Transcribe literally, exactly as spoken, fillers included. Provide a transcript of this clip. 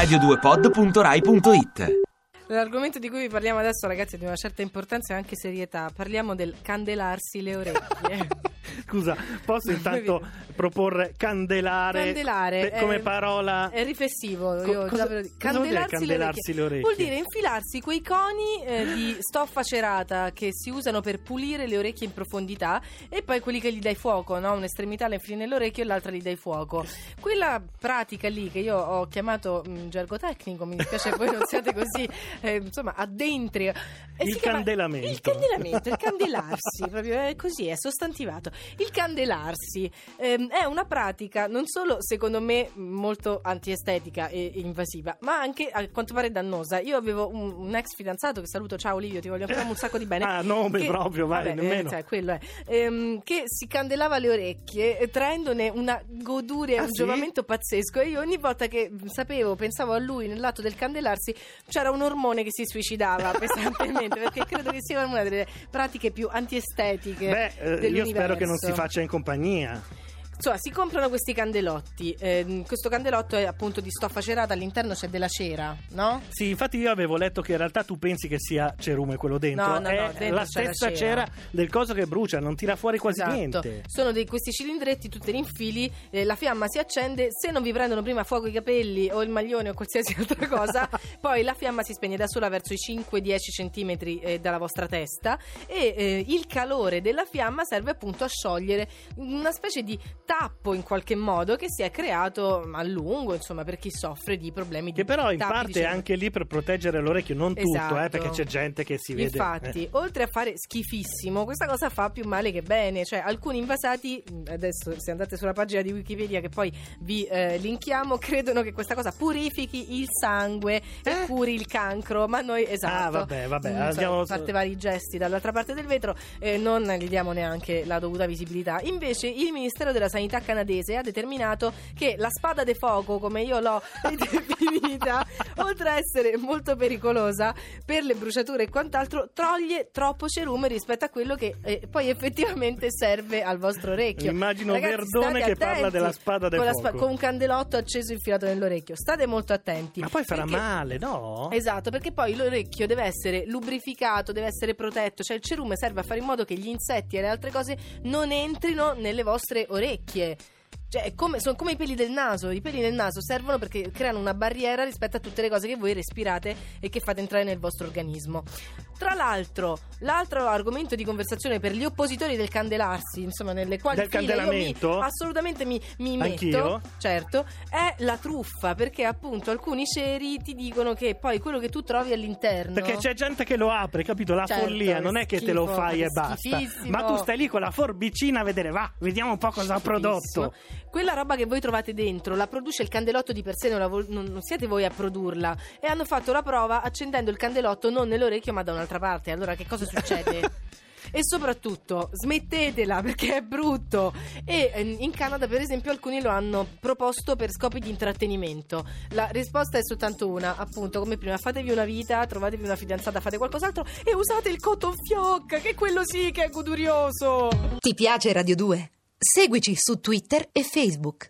radio due pod punto rai punto it. L'argomento di cui vi parliamo adesso, ragazzi, è di una certa importanza e anche serietà. Parliamo del candelarsi le orecchie. Scusa, posso intanto proporre candelare, candelare te, come è, parola? È riflessivo. Co- io cosa, già dico. Candelarsi, candelarsi le, orecchie. le orecchie? Vuol dire infilarsi quei coni eh, di stoffa cerata che si usano per pulire le orecchie in profondità e poi quelli che gli dai fuoco, no? Un'estremità la infili nell'orecchio e l'altra gli dai fuoco. Quella pratica lì che io ho chiamato mh, gergo tecnico, mi dispiace voi non siate così eh, insomma addentri. Eh, il candelamento. Chiama, il candelamento, il candelarsi, proprio eh, così è sostantivato. Il candelarsi ehm, è una pratica non solo, secondo me, molto antiestetica e invasiva, ma anche a quanto pare dannosa. Io avevo un, un ex fidanzato, che saluto, ciao Olivio, ti voglio ancora un sacco di bene. Ah, nome che, proprio, vale, vabbè, nemmeno. Eh, cioè, quello è. Ehm, che si candelava le orecchie, traendone una goduria e ah, un sì? giovamento pazzesco. E io ogni volta che sapevo, pensavo a lui nell'atto del candelarsi, c'era un ormone che si suicidava pesantemente, perché credo che sia una delle pratiche più antiestetiche Beh, eh, dell'universo. Io spero che non si faccia in compagnia. Insomma, si comprano questi candelotti. Eh, questo candelotto è appunto di stoffa cerata, all'interno c'è della cera, no? Sì, infatti io avevo letto che in realtà tu pensi che sia cerume quello dentro. No, no, è no, dentro la stessa la cera. cera del coso che brucia, non tira fuori quasi esatto. niente. Sono dei, questi cilindretti, tu te li infili, eh, la fiamma si accende, se non vi prendono prima a fuoco i capelli o il maglione o qualsiasi altra cosa, poi la fiamma si spegne da sola verso i cinque dieci centimetri eh, dalla vostra testa e eh, il calore della fiamma serve appunto a sciogliere una specie di tappo in qualche modo che si è creato a lungo, insomma, per chi soffre di problemi che di però in parte è anche lì per proteggere l'orecchio, non esatto. tutto eh, perché c'è gente che si vede infatti eh. oltre a fare schifissimo, questa cosa fa più male che bene, cioè alcuni invasati, adesso se andate sulla pagina di Wikipedia che poi vi eh, linkiamo, credono che questa cosa purifichi il sangue eh? e curi il cancro, ma noi esatto ah, vabbè, vabbè. Mm, andiamo... so, a parte vari gesti dall'altra parte del vetro eh, non gli diamo neanche la dovuta visibilità. Invece il Ministero della Sanità canadese ha determinato che la spada de fuoco, come io l'ho definita, oltre a essere molto pericolosa per le bruciature e quant'altro, toglie troppo cerume rispetto a quello che eh, poi effettivamente serve al vostro orecchio. Immagino Ragazzi, Verdone che parla della spada de fuoco sp- con un candelotto acceso infilato nell'orecchio. State molto attenti. Ma poi farà perché... male, no? Esatto, perché poi l'orecchio deve essere lubrificato, deve essere protetto, cioè il cerume serve a fare in modo che gli insetti e le altre cose non entrino nelle vostre orecchie. Cioè, come, sono come i peli del naso. I peli del naso servono perché creano una barriera rispetto a tutte le cose che voi respirate e che fate entrare nel vostro organismo. Tra l'altro, l'altro argomento di conversazione per gli oppositori del candelarsi, insomma, nelle quali del candelamento io mi, assolutamente mi, mi metto, certo, è la truffa, perché appunto alcuni ceri ti dicono che poi quello che tu trovi all'interno, perché c'è gente che lo apre, capito? La certo, follia, non è, è che schifo, te lo fai e basta, ma tu stai lì con la forbicina a vedere, va, vediamo un po' cosa ha prodotto. Quella roba che voi trovate dentro la produce il candelotto di per sé, non, la vo- non, non siete voi a produrla, e hanno fatto la prova accendendo il candelotto non nell'orecchio ma da un'altra parte. Allora che cosa succede? E soprattutto smettetela, perché è brutto. E in Canada, per esempio, alcuni lo hanno proposto per scopi di intrattenimento. La risposta è soltanto una, appunto, come prima: fatevi una vita, trovatevi una fidanzata, fate qualcos'altro e usate il cotton fioc, che quello sì che è godurioso. Ti piace Radio due? Seguici su Twitter e Facebook.